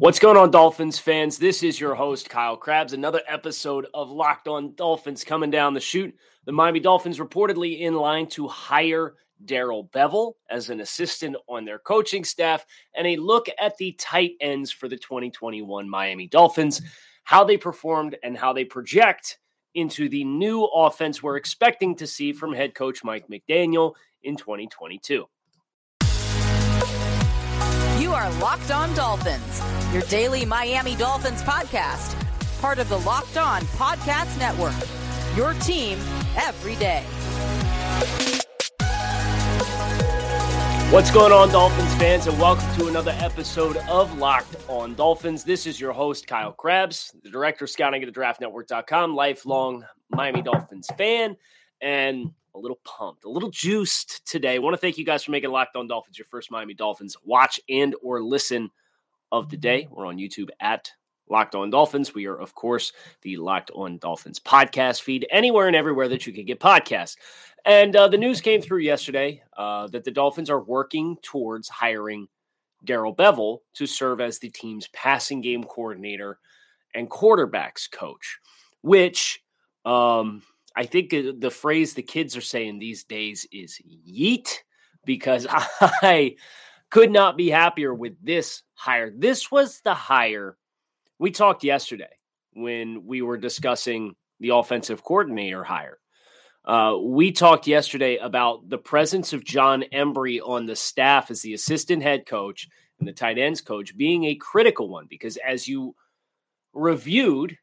What's going on, Dolphins fans? This is your host, Kyle Krabs. Another episode of Locked On Dolphins coming down the chute. The Miami Dolphins reportedly in line to hire Darrell Bevell as an assistant on their coaching staff, and a look at the tight ends for the 2021 Miami Dolphins, how they performed and how they project into the new offense we're expecting to see from head coach Mike McDaniel in 2022. You are Locked On Dolphins, your daily Miami Dolphins podcast, part of the Locked On Podcast Network, your team every day. What's going on, Dolphins fans, and welcome to another episode of Locked On Dolphins. This is your host, Kyle Krabs, the director of scouting at the draftnetwork.com, lifelong Miami Dolphins fan, and a little pumped, a little juiced today. I want to thank you guys for making Locked On Dolphins your first Miami Dolphins watch and or listen of the day. We're on YouTube at Locked On Dolphins. We are, of course, the Locked On Dolphins podcast feed, anywhere and everywhere that you can get podcasts. And the news came through yesterday that the Dolphins are working towards hiring Darrell Bevell to serve as the team's passing game coordinator and quarterbacks coach, which I think the phrase the kids are saying these days is yeet, because I could not be happier with this hire. This was the hire. We talked yesterday when we were discussing the offensive coordinator hire. We talked yesterday about the presence of Jon Embree on the staff as the assistant head coach and the tight ends coach being a critical one, because as you reviewed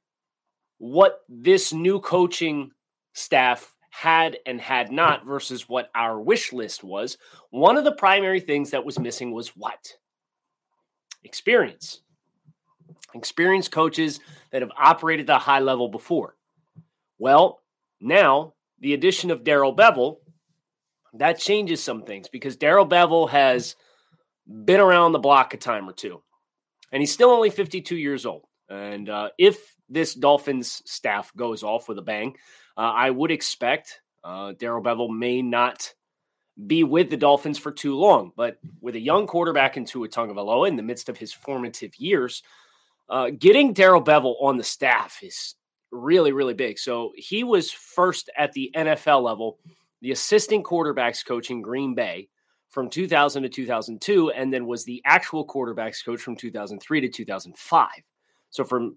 what this new coaching staff had and had not versus what our wish list was, one of the primary things that was missing was what? Experience. Experienced coaches that have operated at a high level before. Well, now the addition of Darrell Bevell, that changes some things, because Darrell Bevell has been around the block a time or two, and he's still only 52 years old. And if this Dolphins staff goes off with a bang, I would expect Darrell Bevell may not be with the Dolphins for too long. But with a young quarterback in Tua Tagovailoa in the midst of his formative years, getting Darrell Bevell on the staff is really, really big. So he was first at the NFL level, the assistant quarterbacks coach in Green Bay from 2000 to 2002, and then was the actual quarterbacks coach from 2003 to 2005. So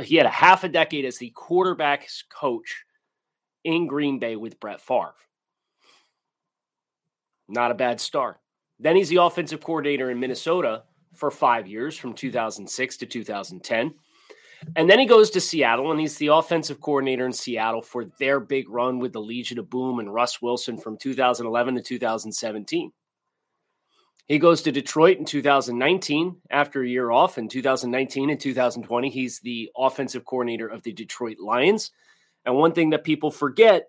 he had a half a decade as the quarterbacks coach in Green Bay with Brett Favre. Not a bad start. Then he's the offensive coordinator in Minnesota for 5 years, from 2006 to 2010. And then he goes to Seattle, and he's the offensive coordinator in Seattle for their big run with the Legion of Boom and Russ Wilson from 2011 to 2017. He goes to Detroit in 2019 after a year off. In 2019 and 2020, he's the offensive coordinator of the Detroit Lions. And one thing that people forget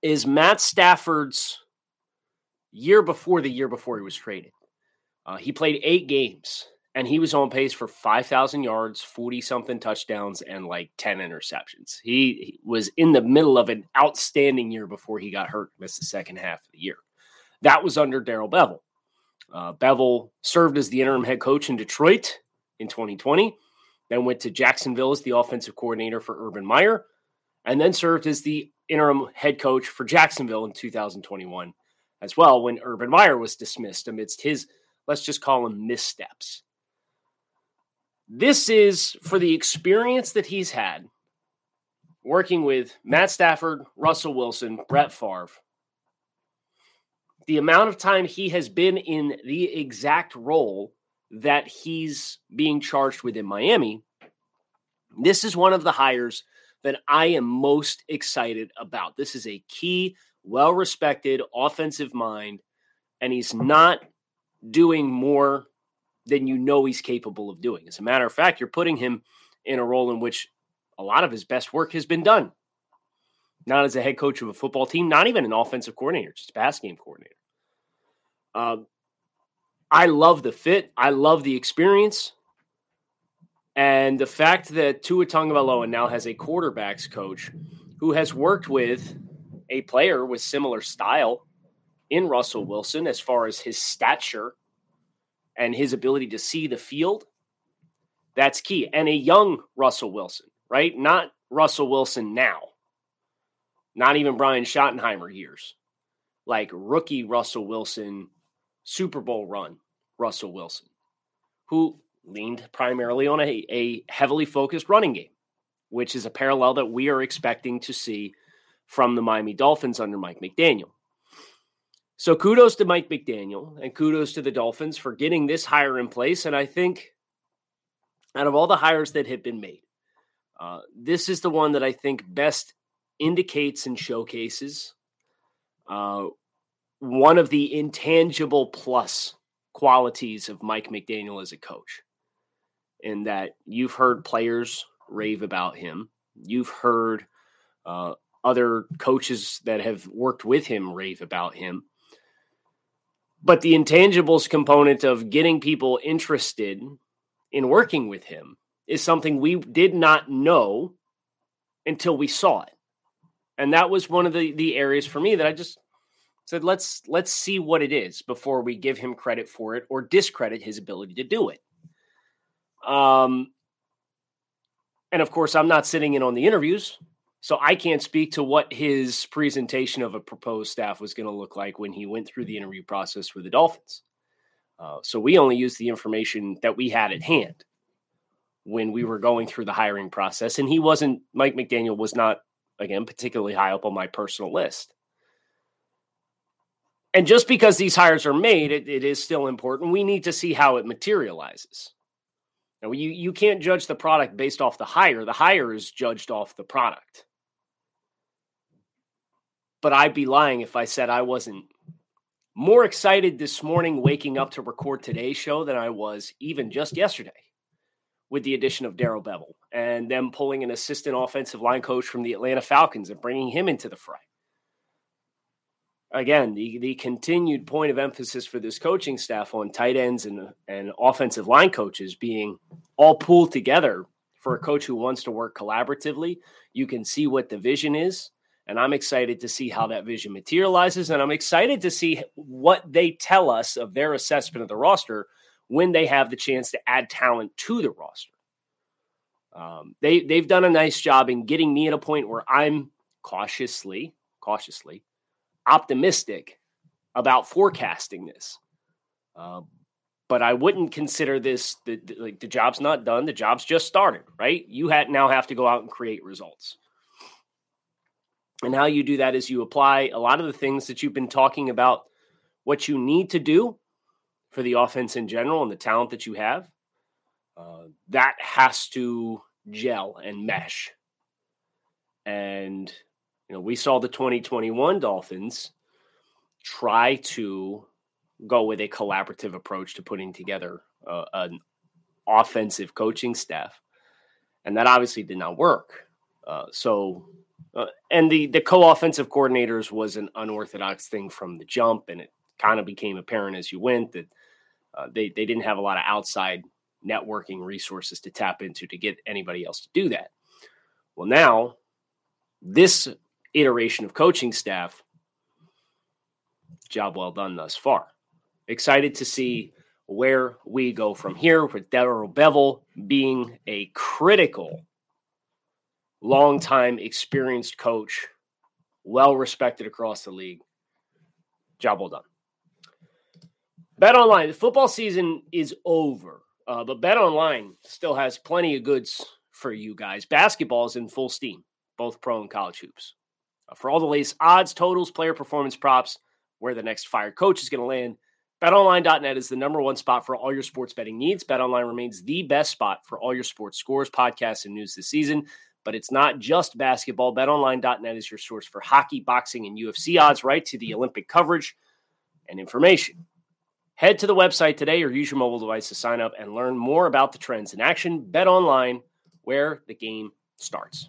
is Matt Stafford's year before the year before he was traded. He played 8 games, and he was on pace for 5,000 yards, 40-something touchdowns, and like 10 interceptions. He was in the middle of an outstanding year before he got hurt, missed the second half of the year. That was under Darrell Bevell. Bevell served as the interim head coach in Detroit in 2020, then went to Jacksonville as the offensive coordinator for Urban Meyer, and then served as the interim head coach for Jacksonville in 2021 as well, when Urban Meyer was dismissed amidst his, let's just call them, missteps. This is for the experience that he's had working with Matt Stafford, Russell Wilson, Brett Favre. The amount of time he has been in the exact role that he's being charged with in Miami. This is one of the hires that I am most excited about. This is a key, well-respected offensive mind, and he's not doing more than you know he's capable of doing. As a matter of fact, you're putting him in a role in which a lot of his best work has been done. Not as a head coach of a football team, not even an offensive coordinator, just a pass game coordinator. I love the fit. I love the experience. And the fact that Tua Tagovailoa now has a quarterback's coach who has worked with a player with similar style in Russell Wilson as far as his stature and his ability to see the field, that's key. And a young Russell Wilson, right? Not Russell Wilson now. Not even Brian Schottenheimer years. Like rookie Russell Wilson, Super Bowl run Russell Wilson, who leaned primarily on a heavily focused running game, which is a parallel that we are expecting to see from the Miami Dolphins under Mike McDaniel. So kudos to Mike McDaniel and kudos to the Dolphins for getting this hire in place. And I think out of all the hires that have been made, this is the one that I think best indicates and showcases one of the intangible plus qualities of Mike McDaniel as a coach, in that you've heard players rave about him. You've heard other coaches that have worked with him rave about him. But the intangibles component of getting people interested in working with him is something we did not know until we saw it. And that was one of the areas for me that I just said, let's see what it is before we give him credit for it or discredit his ability to do it. And of course, I'm not sitting in on the interviews, so I can't speak to what his presentation of a proposed staff was going to look like when he went through the interview process with the Dolphins. So we only used the information that we had at hand when we were going through the hiring process. And Mike McDaniel was not, again, particularly high up on my personal list. And just because these hires are made, it is still important. We need to see how it materializes. Now, you can't judge the product based off the hire. The hire is judged off the product. But I'd be lying if I said I wasn't more excited this morning waking up to record today's show than I was even just yesterday, with the addition of Darrell Bevell and them pulling an assistant offensive line coach from the Atlanta Falcons and bringing him into the fray. Again, the continued point of emphasis for this coaching staff on tight ends and offensive line coaches being all pooled together for a coach who wants to work collaboratively. You can see what the vision is, and I'm excited to see how that vision materializes, and I'm excited to see what they tell us of their assessment of the roster when they have the chance to add talent to the roster. They've done a nice job in getting me at a point where I'm cautiously optimistic about forecasting this. But I wouldn't consider this, the job's not done. The job's just started, right? You now have to go out and create results. And how you do that is you apply a lot of the things that you've been talking about, what you need to do for the offense in general and the talent that you have, that has to gel and mesh. And, we saw the 2021 Dolphins try to go with a collaborative approach to putting together an offensive coaching staff. And that obviously did not work. And the co-offensive coordinators was an unorthodox thing from the jump. And it kind of became apparent as you went that they didn't have a lot of outside networking resources to tap into to get anybody else to do that. Well, now, this iteration of coaching staff, job well done thus far. Excited to see where we go from here, with Darrell Bevell being a critical, longtime experienced coach, well-respected across the league. Job well done. BetOnline, the football season is over, but BetOnline still has plenty of goods for you guys. Basketball is in full steam, both pro and college hoops. For all the latest odds, totals, player performance props, where the next fired coach is going to land, BetOnline.net is the number one spot for all your sports betting needs. BetOnline remains the best spot for all your sports scores, podcasts, and news this season. But it's not just basketball. BetOnline.net is your source for hockey, boxing, and UFC odds, right to the Olympic coverage and information. Head to the website today or use your mobile device to sign up and learn more about the trends in action. BetOnline, where the game starts.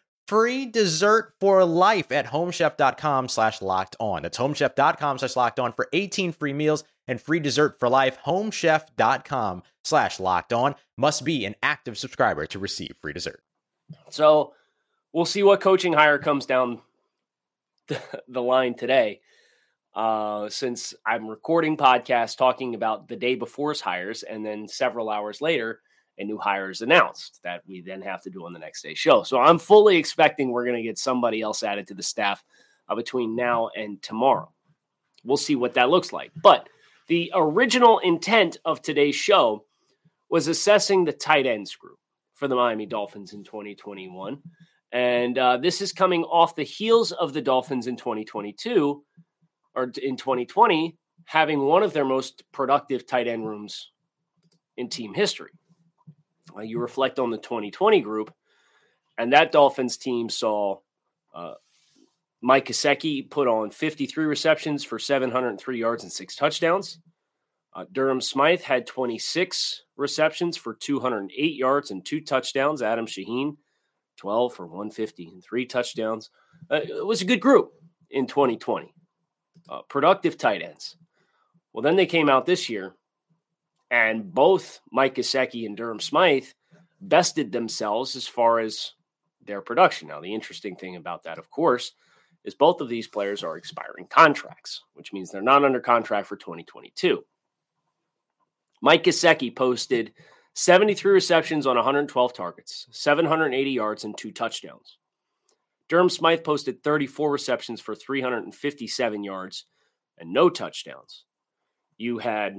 free dessert for life at homechef.com/lockedon. That's homechef.com/lockedon for 18 free meals and free dessert for life. Homechef.com/lockedon. Must be an active subscriber to receive free dessert. So we'll see what coaching hire comes down the line today. Since I'm recording podcasts talking about the day before's hires, and then several hours later, a new hire is announced that we then have to do on the next day's show. So I'm fully expecting we're going to get somebody else added to the staff between now and tomorrow. We'll see what that looks like. But the original intent of today's show was assessing the tight ends group for the Miami Dolphins in 2021. And this is coming off the heels of the Dolphins in 2022 or in 2020, having one of their most productive tight end rooms in team history. You reflect on the 2020 group, and that Dolphins team saw Mike Gesicki put on 53 receptions for 703 yards and 6 touchdowns. Durham Smythe had 26 receptions for 208 yards and 2 touchdowns. Adam Shaheen, 12 for 150 and 3 touchdowns. It was a good group in 2020. Productive tight ends. Well, then they came out this year, and both Mike Gesicki and Durham Smythe bested themselves as far as their production. Now, the interesting thing about that, of course, is both of these players are expiring contracts, which means they're not under contract for 2022. Mike Gesicki posted 73 receptions on 112 targets, 780 yards, and 2 touchdowns. Durham Smythe posted 34 receptions for 357 yards and no touchdowns. You had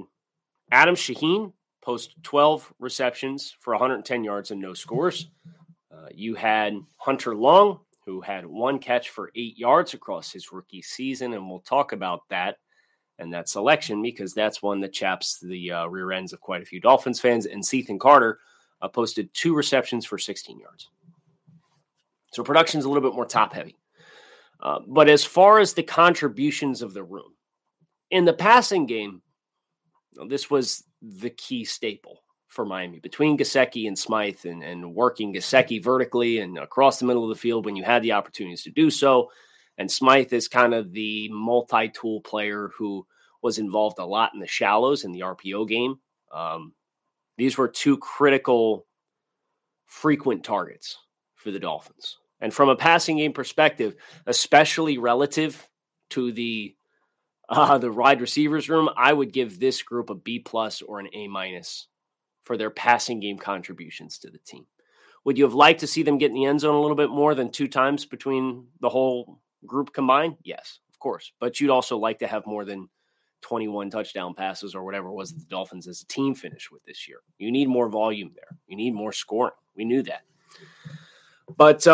Adam Shaheen post 12 receptions for 110 yards and no scores. You had Hunter Long, who had 1 catch for 8 yards across his rookie season, and we'll talk about that and that selection because that's one that chaps the rear ends of quite a few Dolphins fans. And Sethan Carter posted 2 receptions for 16 yards. So production's a little bit more top-heavy. But as far as the contributions of the room, in the passing game, this was the key staple for Miami between Gesicki and Smythe and working Gesicki vertically and across the middle of the field when you had the opportunities to do so. And Smythe is kind of the multi-tool player who was involved a lot in the shallows in the RPO game. These were 2 critical frequent targets for the Dolphins. And from a passing game perspective, especially relative to the wide receivers room, I would give this group a B+ or an A- for their passing game contributions to the team. Would you have liked to see them get in the end zone a little bit more than 2 times between the whole group combined? Yes, of course. But you'd also like to have more than 21 touchdown passes or whatever it was that the Dolphins as a team finished with this year. You need more volume there. You need more scoring. We knew that. But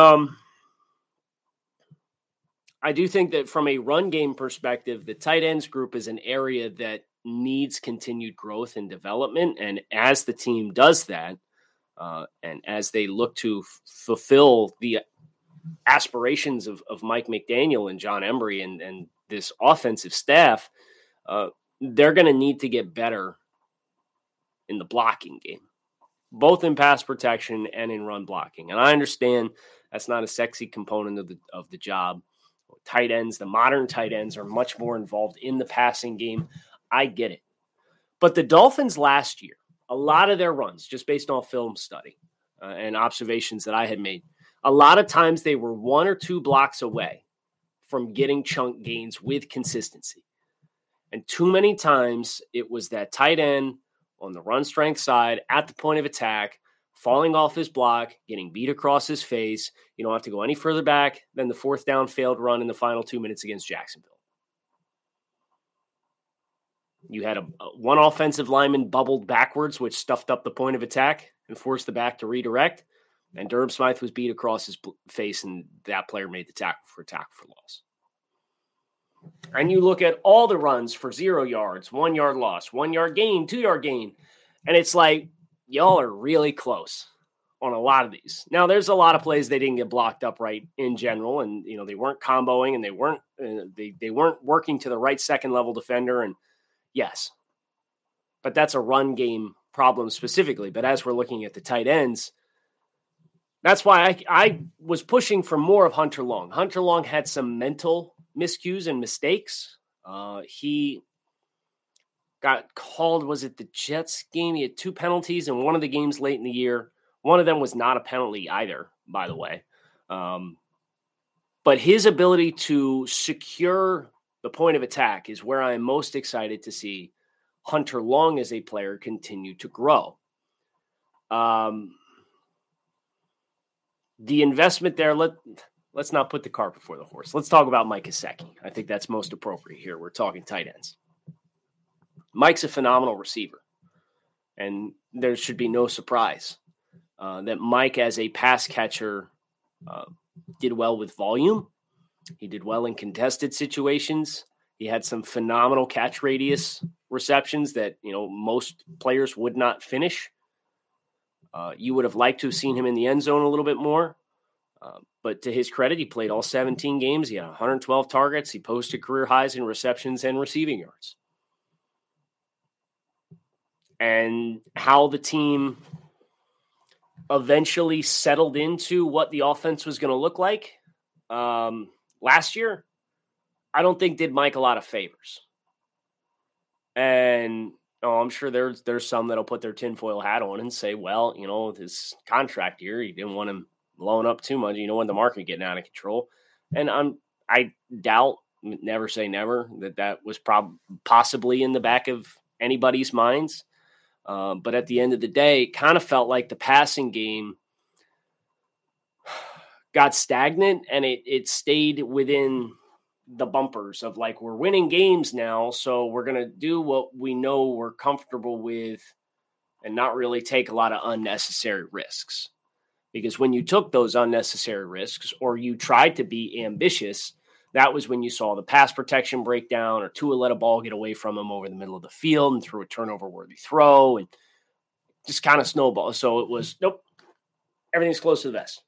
I do think that from a run game perspective, the tight ends group is an area that needs continued growth and development. And as the team does that, and as they look to fulfill the aspirations of Mike McDaniel and Jon Embree and this offensive staff, they're going to need to get better in the blocking game, both in pass protection and in run blocking. And I understand that's not a sexy component of the job. Tight ends, the modern tight ends are much more involved in the passing game. I get it. But the Dolphins last year, a lot of their runs, just based on film study and observations that I had made, a lot of times they were 1 or 2 blocks away from getting chunk gains with consistency. And too many times it was that tight end on the run strength side at the point of attack falling off his block, getting beat across his face. You don't have to go any further back than the fourth down failed run in the final 2 minutes against Jacksonville. You had one offensive lineman bubbled backwards, which stuffed up the point of attack and forced the back to redirect. And Durham Smythe was beat across his face, and that player made the tackle for loss. And you look at all the runs for 0 yards, 1 yard loss, 1 yard gain, 2 yard gain. And it's like, y'all are really close on a lot of these. Now, there's a lot of plays they didn't get blocked up right in general. And, you know, they weren't comboing and they weren't working to the right second level defender. And yes, but that's a run game problem specifically. But as we're looking at the tight ends, that's why I was pushing for more of Hunter Long. Hunter Long had some mental miscues and mistakes. He got called, was it the Jets game? He had two penalties in one of the games late in the year. One of them was not a penalty either, by the way. But his ability to secure the point of attack is where I am most excited to see Hunter Long as a player continue to grow. The investment there, let's not put the cart before the horse. Let's talk about Mike Gesicki. I think that's most appropriate here. We're talking tight ends. Mike's a phenomenal receiver, and there should be no surprise that Mike, as a pass catcher, did well with volume. He did well in contested situations. He had some phenomenal catch radius receptions that, you know, most players would not finish. You would have liked to have seen him in the end zone a little bit more. But to his credit, he played all 17 games. He had 112 targets. He posted career highs in receptions and receiving yards. And how the team eventually settled into what the offense was going to look like last year, I don't think did Mike a lot of favors. And I'm sure there's some that'll put their tinfoil hat on and say, well, you know, his contract year, you didn't want him blowing up too much. You don't want the market getting out of control. And I doubt, never say never, that was possibly in the back of anybody's minds. But at the end of the day, it kind of felt like the passing game got stagnant, and it stayed within the bumpers of, like, we're winning games now, so we're going to do what we know we're comfortable with and not really take a lot of unnecessary risks. Because when you took those unnecessary risks or you tried to be ambitious, that was when you saw the pass protection breakdown or Tua let a ball get away from him over the middle of the field and threw a turnover-worthy throw and just kind of snowballed. So it was, nope, everything's close to the vest.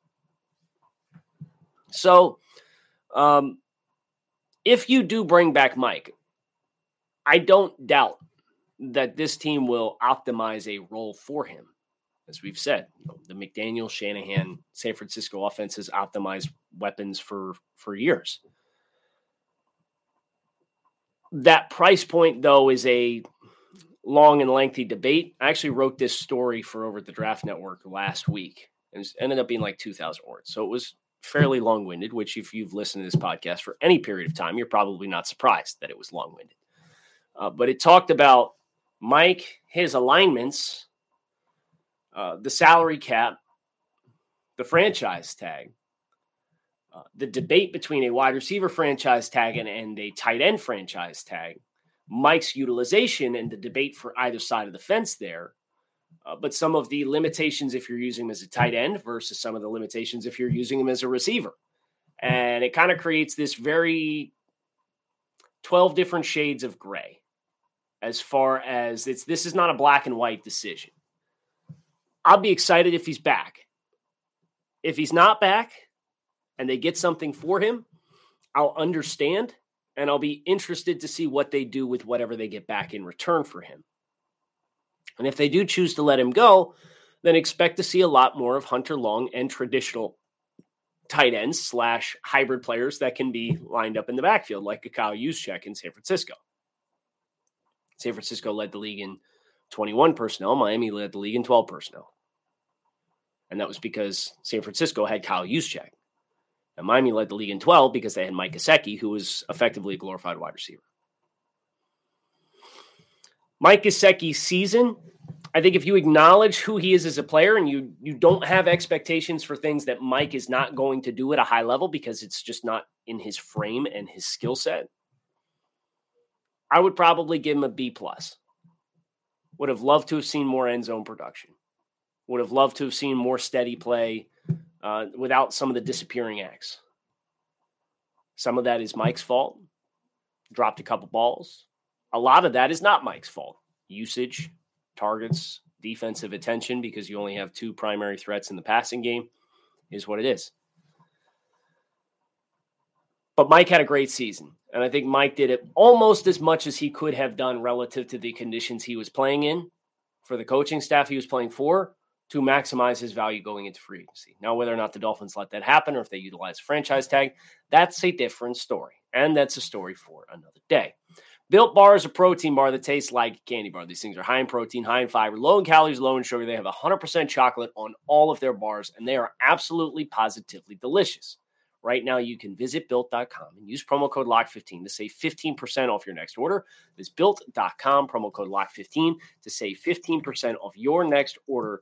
So if you do bring back Mike, I don't doubt that this team will optimize a role for him. As we've said, you know, the McDaniel, Shanahan, San Francisco offenses optimized weapons for years. That price point, though, is a long and lengthy debate. I actually wrote this story for over at the Draft Network last week, and it ended up being like 2,000 words. So it was fairly long-winded, which if you've listened to this podcast for any period of time, you're probably not surprised that it was long-winded. But it talked about Mike, his alignments, the salary cap, the franchise tag, the debate between a wide receiver franchise tag and a tight end franchise tag, Mike's utilization and the debate for either side of the fence there, but some of the limitations if you're using him as a tight end versus some of the limitations if you're using him as a receiver. And it kind of creates this very 12 different shades of gray as far as this is not a black and white decision. I'll be excited if he's back. If he's not back and they get something for him, I'll understand, and I'll be interested to see what they do with whatever they get back in return for him. And if they do choose to let him go, then expect to see a lot more of Hunter Long and traditional tight ends / hybrid players that can be lined up in the backfield, like a Kyle Juszczyk in San Francisco. San Francisco led the league in 21 personnel. Miami led the league in 12 personnel. And that was because San Francisco had Kyle Juszczyk. And Miami led the league in 12 because they had Mike Gesicki, who was effectively a glorified wide receiver. Mike Gesicki's season I think if you acknowledge who he is as a player and you don't have expectations for things that Mike is not going to do at a high level because it's just not in his frame and his skill set, I would probably give him a B+. Would have loved to have seen more end zone production. Would have loved to have seen more steady play without some of the disappearing acts. Some of that is Mike's fault. Dropped a couple balls. A lot of that is not Mike's fault. Usage, targets, defensive attention, because you only have two primary threats in the passing game, is what it is. But Mike had a great season, and I think Mike did it almost as much as he could have done relative to the conditions he was playing in, for the coaching staff he was playing for, to maximize his value going into free agency. Now, whether or not the Dolphins let that happen or if they utilize a franchise tag, that's a different story, and that's a story for another day. Built Bar is a protein bar that tastes like a candy bar. These things are high in protein, high in fiber, low in calories, low in sugar. They have 100% chocolate on all of their bars, and they are absolutely, positively delicious. Right now, you can visit Built.com and use promo code LOCK15 to save 15% off your next order. That's Built.com, promo code LOCK15 to save 15% off your next order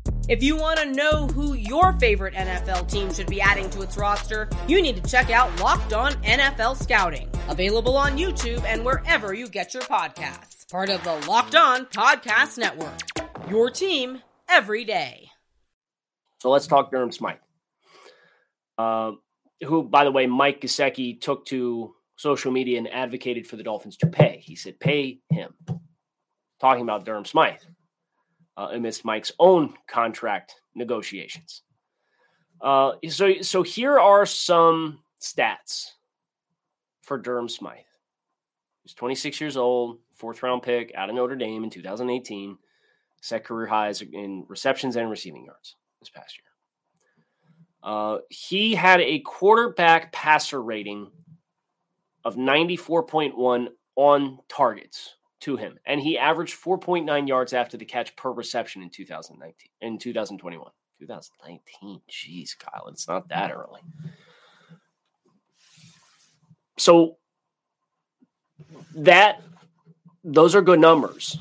If you want to know who your favorite NFL team should be adding to its roster, you need to check out Locked On NFL Scouting, available on YouTube and wherever you get your podcasts. Part of the Locked On Podcast Network, your team every day. So let's talk Durham Smythe, who, by the way, Mike Gesicki took to social media and advocated for the Dolphins to pay. He said, pay him. Talking about Durham Smythe. Amidst Mike's own contract negotiations. So here are some stats for Durham Smythe. He's 26 years old, fourth-round pick out of Notre Dame in 2018, set career highs in receptions and receiving yards this past year. He had a quarterback passer rating of 94.1 on targets to him, and he averaged 4.9 yards after the catch per reception in 2019 and 2021. Jeez, Kyle, it's not that early. So those are good numbers,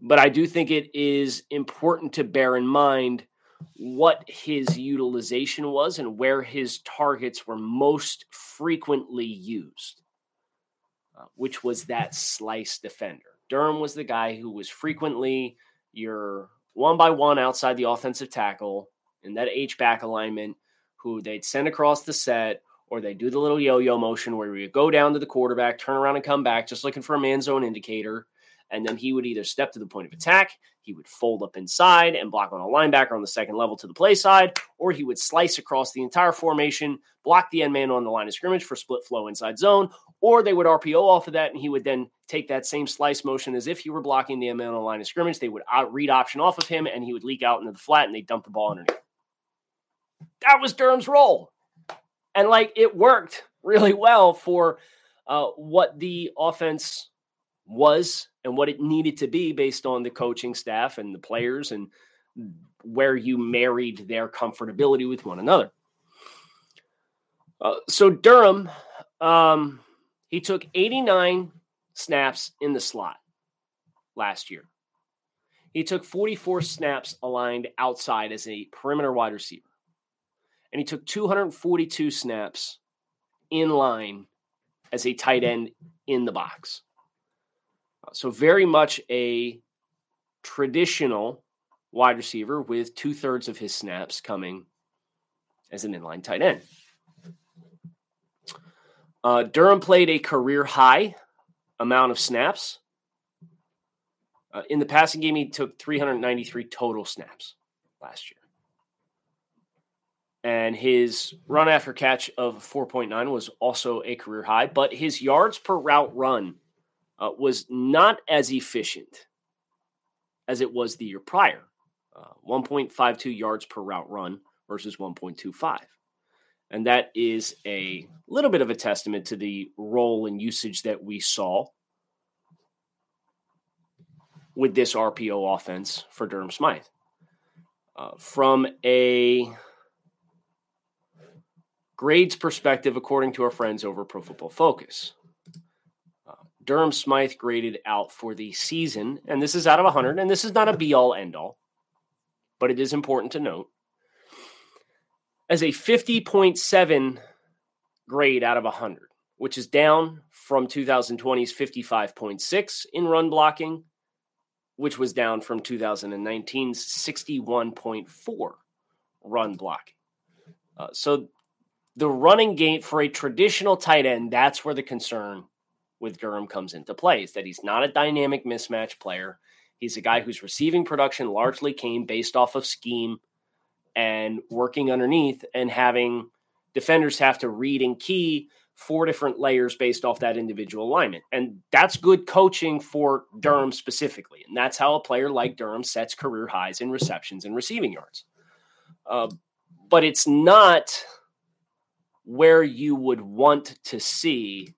but I do think it is important to bear in mind what his utilization was and where his targets were most frequently used, which was that slice defender. Durham was the guy who was frequently your one-by-one outside the offensive tackle in that H-back alignment who they'd send across the set, or they do the little yo-yo motion where you go down to the quarterback, turn around and come back, just looking for a man zone indicator. And then he would either step to the point of attack, he would fold up inside and block on a linebacker on the second level to the play side, or he would slice across the entire formation, block the end man on the line of scrimmage for split flow inside zone, or they would RPO off of that, and he would then take that same slice motion as if he were blocking the end man on the line of scrimmage. They would read option off of him, and he would leak out into the flat, and they'd dump the ball underneath. That was Durham's role. And, it worked really well for what the offense was and what it needed to be based on the coaching staff and the players and where you married their comfortability with one another. So Durham, he took 89 snaps in the slot last year. He took 44 snaps aligned outside as a perimeter wide receiver. And he took 242 snaps in line as a tight end in the box. So very much a traditional wide receiver with 2/3 of his snaps coming as an inline tight end. Durham played a career-high amount of snaps. In the passing game, he took 393 total snaps last year. And his run after catch of 4.9 was also a career high, but his yards per route run was not as efficient as it was the year prior. 1.52 yards per route run versus 1.25. And that is a little bit of a testament to the role and usage that we saw with this RPO offense for Durham Smythe. From a grades perspective, according to our friends over Pro Football Focus, Durham Smythe graded out for the season, and this is out of 100, and this is not a be-all, end-all, but it is important to note, as a 50.7 grade out of 100, which is down from 2020's 55.6 in run blocking, which was down from 2019's 61.4 run blocking. So the running game for a traditional tight end, that's where the concern with Durham comes into play, is that he's not a dynamic mismatch player. He's a guy whose receiving production largely came based off of scheme and working underneath and having defenders have to read and key four different layers based off that individual alignment. And that's good coaching for Durham specifically. And that's how a player like Durham sets career highs in receptions and receiving yards. But it's not where you would want to see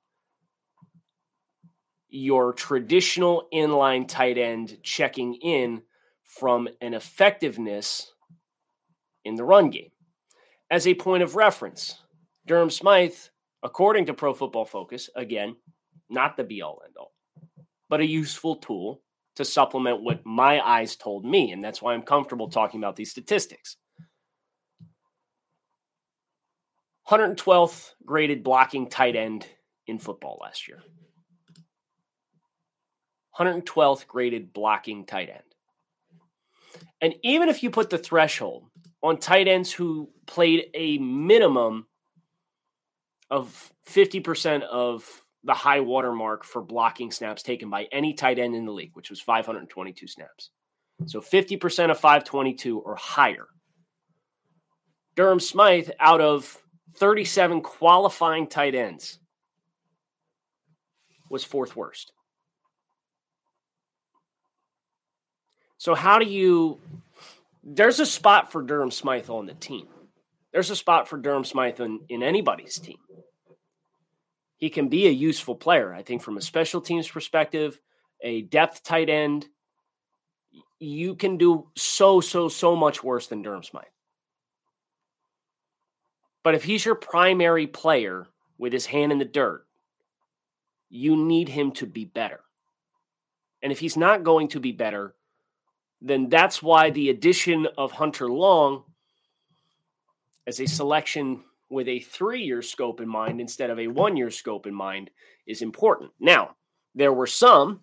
your traditional inline tight end checking in from an effectiveness in the run game. As a point of reference, Durham Smythe, according to Pro Football Focus, again, not the be-all, end-all, but a useful tool to supplement what my eyes told me, and that's why I'm comfortable talking about these statistics. 112th graded blocking tight end in football last year. 112th graded blocking tight end. And even if you put the threshold on tight ends who played a minimum of 50% of the high watermark for blocking snaps taken by any tight end in the league, which was 522 snaps. So 50% of 522 or higher. Durham Smythe, out of 37 qualifying tight ends, was fourth worst. So how do you – there's a spot for Durham Smythe on the team. There's a spot for Durham Smythe in anybody's team. He can be a useful player, I think, from a special teams perspective, a depth tight end. You can do so much worse than Durham Smythe. But if he's your primary player with his hand in the dirt, you need him to be better. And if he's not going to be better, then that's why the addition of Hunter Long as a selection with a 3-year scope in mind instead of a 1-year scope in mind is important. Now, there were some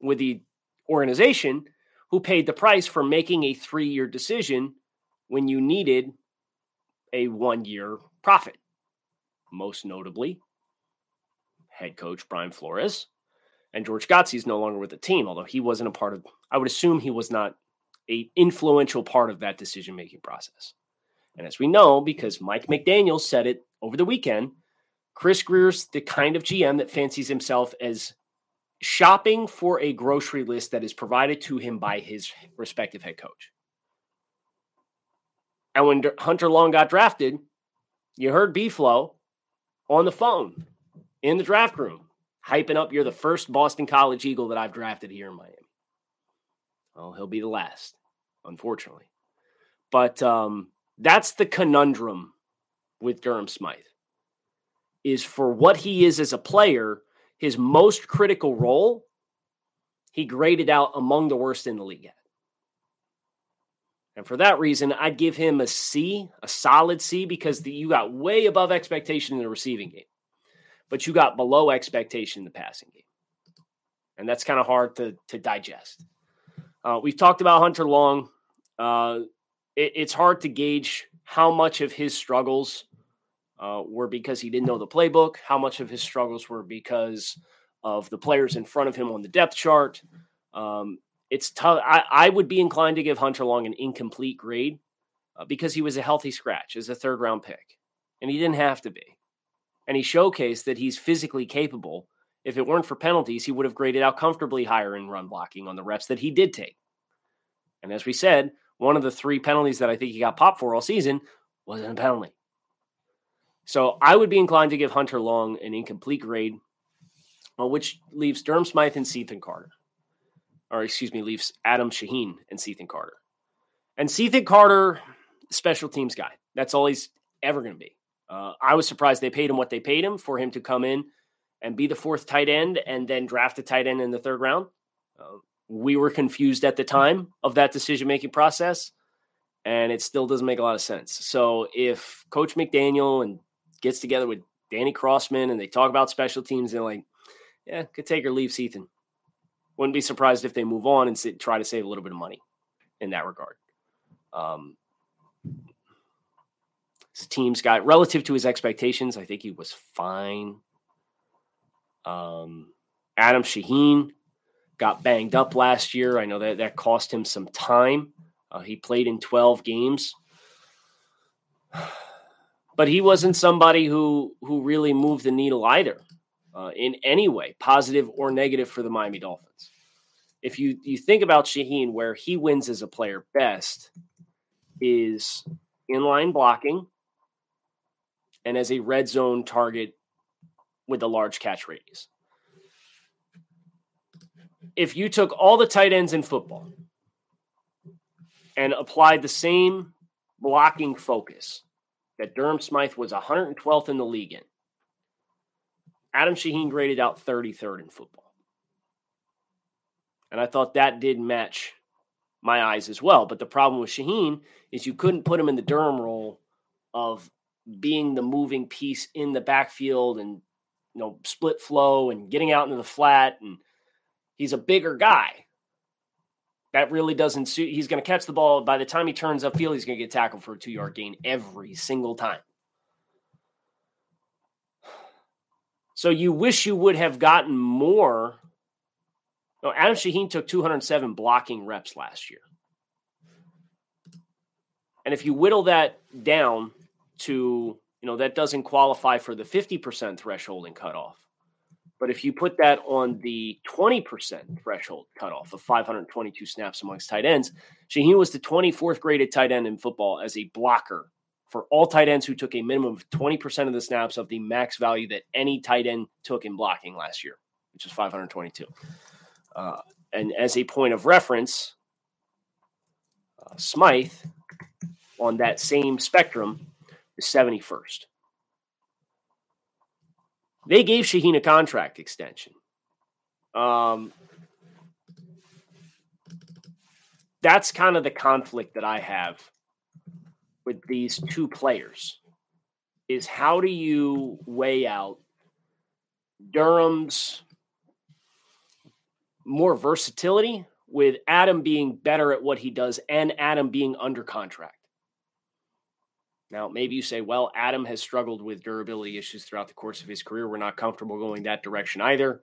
with the organization who paid the price for making a 3-year decision when you needed a 1-year profit. Most notably, head coach Brian Flores. And George Gattis is no longer with the team, although he wasn't a part of, I would assume he was not an influential part of that decision-making process. And as we know, because Mike McDaniel said it over the weekend, Chris Greer's the kind of GM that fancies himself as shopping for a grocery list that is provided to him by his respective head coach. And when Hunter Long got drafted, you heard B-Flow on the phone in the draft room, hyping up, you're the first Boston College Eagle that I've drafted here in Miami. Well, he'll be the last, unfortunately. But that's the conundrum with Durham Smythe, is for what he is as a player, his most critical role, he graded out among the worst in the league at. And for that reason, I'd give him a C, a solid C, because you got way above expectation in the receiving game. But you got below expectation in the passing game. And that's kind of hard to digest. We've talked about Hunter Long. It's hard to gauge how much of his struggles were because he didn't know the playbook, how much of his struggles were because of the players in front of him on the depth chart. It's tough. I would be inclined to give Hunter Long an incomplete grade because he was a healthy scratch as a third-round pick, and he didn't have to be. And he showcased that he's physically capable. If it weren't for penalties, he would have graded out comfortably higher in run blocking on the reps that he did take. And as we said, one of the three penalties that I think he got popped for all season wasn't a penalty. So I would be inclined to give Hunter Long an incomplete grade, which leaves Durham Smythe and Sethan Carter. Or excuse me, leaves Adam Shaheen and Sethan Carter. And Sethan Carter, special teams guy. That's all he's ever going to be. I was surprised they paid him what they paid him for him to come in and be the fourth tight end and then draft a tight end in the third round. We were confused at the time of that decision-making process, and it still doesn't make a lot of sense. So if Coach McDaniel and gets together with Danny Crossman and they talk about special teams, they're like, yeah, could take or leave Sethan. Wouldn't be surprised if they move on and try to save a little bit of money in that regard. His team's got relative to his expectations. I think he was fine. Adam Shaheen got banged up last year. I know that cost him some time. He played in 12 games, but he wasn't somebody who really moved the needle either. In any way, positive or negative for the Miami Dolphins. If you think about Shaheen, where he wins as a player best is inline blocking and as a red zone target with a large catch radius. If you took all the tight ends in football and applied the same blocking focus that Durham Smythe was 112th in the league in, Adam Shaheen graded out 33rd in football. And I thought that did match my eyes as well. But the problem with Shaheen is you couldn't put him in the Durham role of being the moving piece in the backfield and, you know, split flow and getting out into the flat. And he's a bigger guy. That really doesn't suit. He's going to catch the ball. By the time he turns upfield, he's going to get tackled for a 2-yard gain every single time. So you wish you would have gotten more. No, Adam Shaheen took 207 blocking reps last year. And if you whittle that down to, you know, that doesn't qualify for the 50% threshold and cutoff. But if you put that on the 20% threshold cutoff of 522 snaps amongst tight ends, Shaheen was the 24th graded tight end in football as a blocker for all tight ends who took a minimum of 20% of the snaps of the max value that any tight end took in blocking last year, which is 522. And as a point of reference, Smythe on that same spectrum is 71st. They gave Shaheen a contract extension. That's kind of the conflict that I have with these two players, is how do you weigh out Durham's more versatility with Adam being better at what he does and Adam being under contract? Now, maybe you say, well, Adam has struggled with durability issues throughout the course of his career. We're not comfortable going that direction either.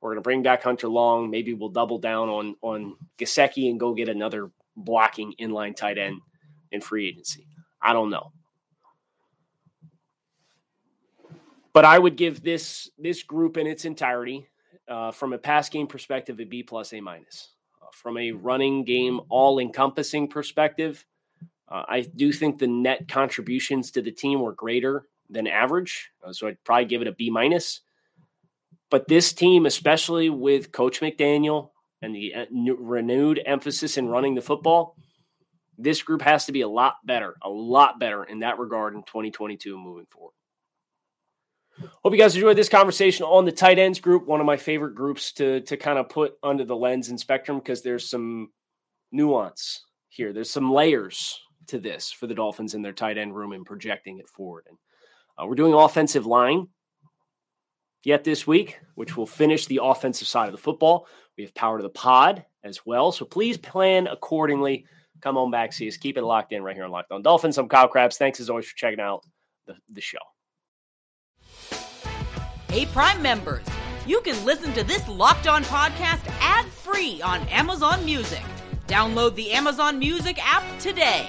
We're going to bring back Hunter Long. Maybe we'll double down on Gesicki and go get another blocking inline tight end in free agency. I don't know. But I would give this group in its entirety, from a pass game perspective, a B plus, A minus. From a running game all-encompassing perspective, I do think the net contributions to the team were greater than average, so I'd probably give it a B minus. But this team, especially with Coach McDaniel and the renewed emphasis in running the football, this group has to be a lot better in that regard in 2022 moving forward. Hope you guys enjoyed this conversation on the tight ends group, one of my favorite groups to kind of put under the lens and spectrum because there's some nuance here. There's some layers to this for the Dolphins in their tight end room and projecting it forward. And we're doing offensive line yet this week, which will finish the offensive side of the football. We have Power to the Pod as well, so please plan accordingly. Come on back, see us. Keep it locked in right here on Locked On Dolphins. I'm Kyle Krabs. Thanks, as always, for checking out the show. Hey, Prime members, you can listen to this Locked On podcast ad-free on Amazon Music. Download the Amazon Music app today.